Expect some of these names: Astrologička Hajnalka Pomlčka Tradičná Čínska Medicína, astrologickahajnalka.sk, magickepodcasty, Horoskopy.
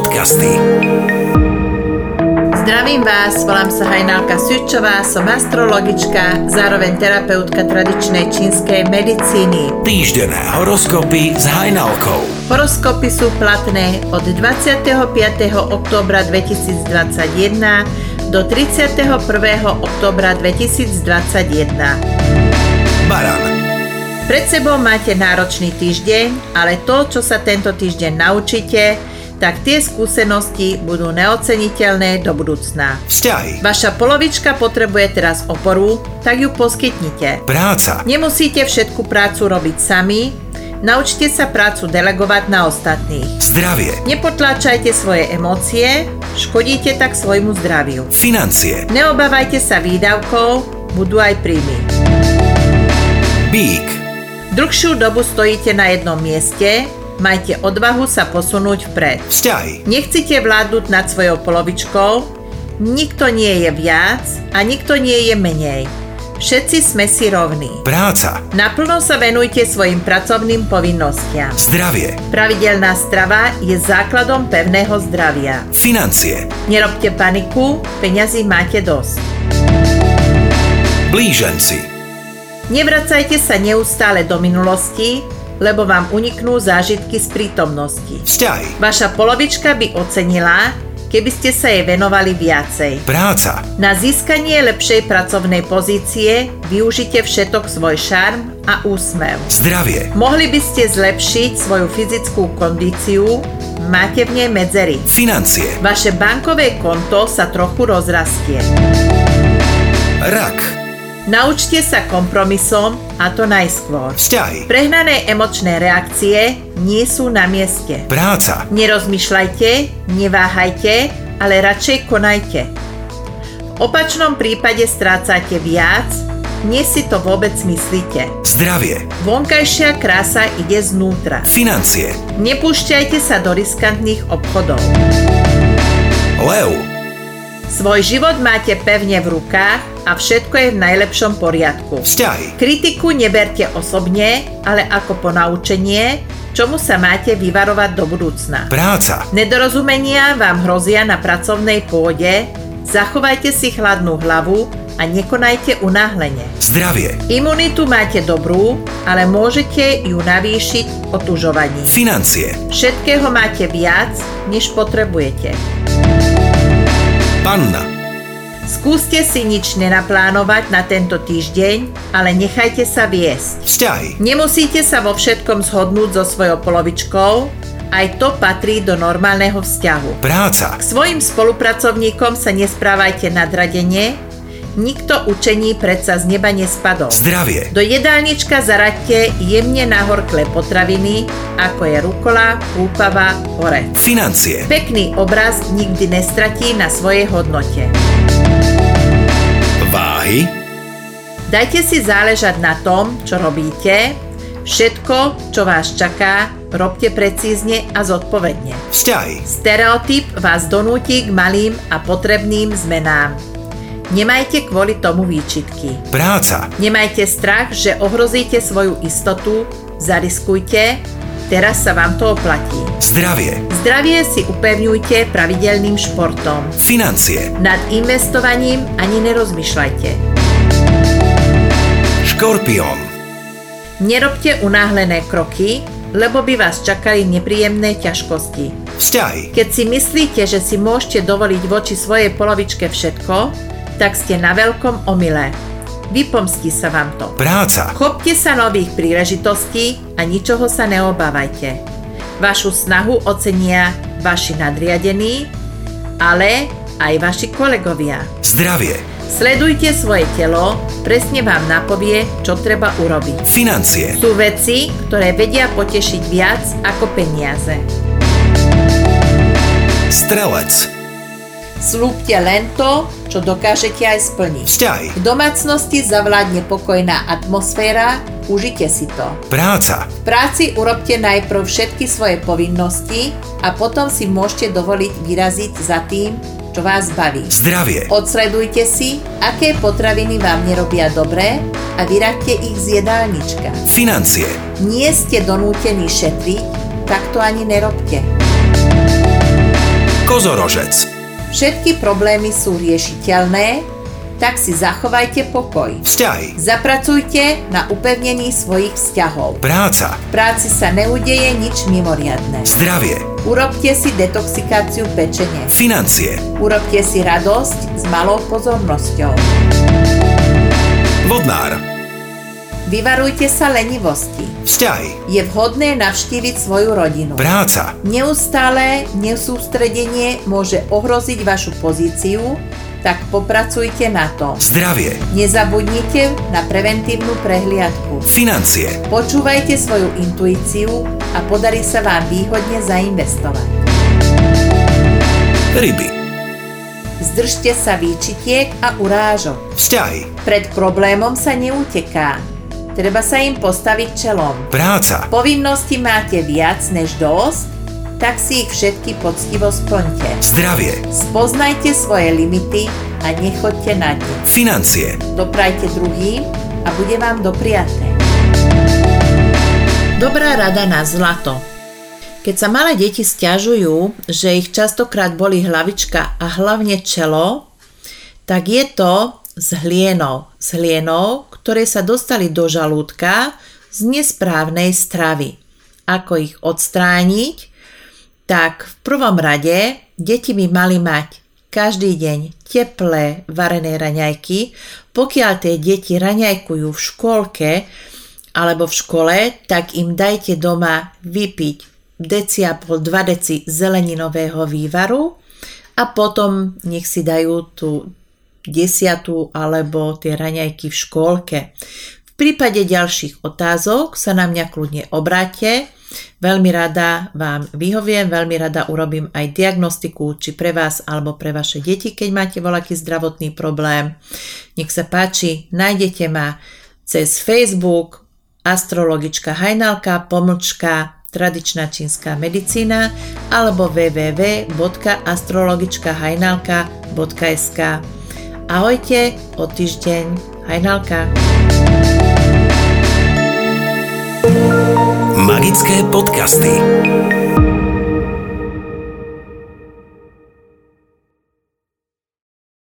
podcasty. Zdravím vás, volám sa Hajnalka Sučová, som astrologička, zároveň terapeutka tradičnej čínskej medicíny. Týždenné horoskopy s Hajnalkou. Horoskopy sú platné od 25. októbra 2021 do 31. októbra 2021. Baran. Pred sebou máte náročný týždeň, ale to, čo sa tento týždeň naučíte, tak tie skúsenosti budú neoceniteľné do budúcna. Vzťahy. Vaša polovička potrebuje teraz oporu, tak ju poskytnite. Práca. Nemusíte všetku prácu robiť sami, naučte sa prácu delegovať na ostatných. Zdravie. Nepotláčajte svoje emócie, škodíte tak svojmu zdraviu. Financie. Neobávajte sa výdavkov, budú aj príjmy. Bík. Dlhšiu dobu stojíte na jednom mieste, majte odvahu sa posunúť vpred. Vzťahy. Nechcete vládnuť nad svojou polovičkou, nikto nie je viac a nikto nie je menej. Všetci sme si rovní. Práca. Naplno sa venujte svojim pracovným povinnostiam. Zdravie. Pravidelná strava je základom pevného zdravia. Financie. Nerobte paniku, peňazí máte dosť. Blíženci. Nevracajte sa neustále do minulosti, lebo vám uniknú zážitky z prítomnosti. Vzťahy. Vaša polovička by ocenila, keby ste sa jej venovali viacej. Práca. Na získanie lepšej pracovnej pozície využite všetok svoj šarm a úsmev. Zdravie. Mohli by ste zlepšiť svoju fyzickú kondíciu, máte v nej medzery. Financie. Vaše bankové konto sa trochu rozrastie. Rak. Naučte sa kompromisom, a to najskôr. Vzťahy. Prehnané emočné reakcie nie sú na mieste. Práca. Nerozmýšľajte, neváhajte, ale radšej konajte. V opačnom prípade strácate viac, než si to vôbec myslíte. Zdravie. Vonkajšia krása ide znútra. Financie. Nepúšťajte sa do riskantných obchodov. Leu. Svoj život máte pevne v rukách a všetko je v najlepšom poriadku. Vzťahy. Kritiku neberte osobne, ale ako ponaučenie, čomu sa máte vyvarovať do budúcna. Práca. Nedorozumenia vám hrozia na pracovnej pôde, zachovajte si chladnú hlavu a nekonajte unáhlenie. Zdravie. Imunitu máte dobrú, ale môžete ju navýšiť otužovaním. Financie. Všetkého máte viac, než potrebujete. Panna. Skúste si nič nenaplánovať na tento týždeň, ale nechajte sa viesť. Vzťahy. Nemusíte sa vo všetkom zhodnúť so svojou polovičkou, aj to patrí do normálneho vzťahu. Práca. K svojim spolupracovníkom sa nesprávajte nadradene, nikto učení predsa z neba nespadol. Zdravie. Do jedálnička zaraďte jemne nahorklé potraviny, ako je rukola, púpava, orech. Financie. Pekný obraz nikdy nestratí na svojej hodnote. Váhy. Dajte si záležať na tom, čo robíte. Všetko, čo vás čaká, robte precízne a zodpovedne. Vzťahy. Stereotyp vás donúti k malým a potrebným zmenám. Nemajte kvôli tomu výčitky. Práca. Nemajte strach, že ohrozíte svoju istotu, zariskujte, teraz sa vám to oplatí. Zdravie. Zdravie si upevňujte pravidelným športom. Financie. Nad investovaním ani nerozmýšľajte. Škorpión. Nerobte unáhlené kroky, lebo by vás čakali nepríjemné ťažkosti. Vzťahy. Keď si myslíte, že si môžete dovoliť voči svojej polovičke všetko, tak ste na veľkom omyle. Vypomstí sa vám to. Práca. Chopte sa nových príležitostí a ničoho sa neobávajte. Vašu snahu ocenia vaši nadriadení, ale aj vaši kolegovia. Zdravie. Sledujte svoje telo, presne vám napovie, čo treba urobiť. Financie. Sú veci, ktoré vedia potešiť viac ako peniaze. Strelec. Slúbte len to, čo dokážete aj splniť. Vzťahy. V domácnosti zavládne pokojná atmosféra, užite si to. Práca. V práci urobte najprv všetky svoje povinnosti a potom si môžete dovoliť vyraziť za tým, čo vás baví. Zdravie. Odsledujte si, aké potraviny vám nerobia dobre a vyraďte ich z jedálnička. Financie. Nie ste donútení šetriť, tak to ani nerobte. Kozorožec. Všetky problémy sú riešiteľné, tak si zachovajte pokoj. Vzťahy. Zapracujte na upevnení svojich vzťahov. Práca. V práci sa neudeje nič mimoriadne. Zdravie. Urobte si detoxikáciu pečene. Financie. Urobte si radosť s malou pozornosťou. Vodnár. Vyvarujte sa lenivosti. Vzťahy. Je vhodné navštíviť svoju rodinu. Práca. Neustálé nesústredenie môže ohroziť vašu pozíciu, tak popracujte na tom. Zdravie. Nezabudnite na preventívnu prehliadku. Financie. Počúvajte svoju intuíciu a podarí sa vám výhodne zainvestovať. Ryby. Zdržte sa výčitiek a urážok. Vzťahy. Pred problémom sa neuteká. Treba sa im postaviť čelom. Práca. Povinnosti máte viac než dosť, tak si ich všetky poctivo splňte. Zdravie. Spoznajte svoje limity a nechoďte na ne. Financie. Doprajte druhým a bude vám dopriaté. Dobrá rada na zlato. Keď sa malé deti sťažujú, že ich častokrát bolí hlavička a hlavne čelo, tak je to z hlienou, ktoré sa dostali do žalúdka z nesprávnej stravy. Ako ich odstrániť? Tak v prvom rade deti by mali mať každý deň teplé varené raňajky. Pokiaľ tie deti raňajkujú v škôlke alebo v škole, tak im dajte doma vypiť deci a pol 2 deci zeleninového vývaru a potom nech si dajú tú 10. alebo tie raňajky v škôlke. V prípade ďalších otázok sa na mňa kľudne obráte. Veľmi rada vám vyhoviem, veľmi rada urobím aj diagnostiku, či pre vás alebo pre vaše deti, keď máte voľaký zdravotný problém. Nech sa páči, nájdete ma cez Facebook Astrologička Hajnalka Pomlčka Tradičná čínska medicína alebo www.astrologickahajnalka.sk. Ahojte, o týždeň Hajnalka. Magické podcasty.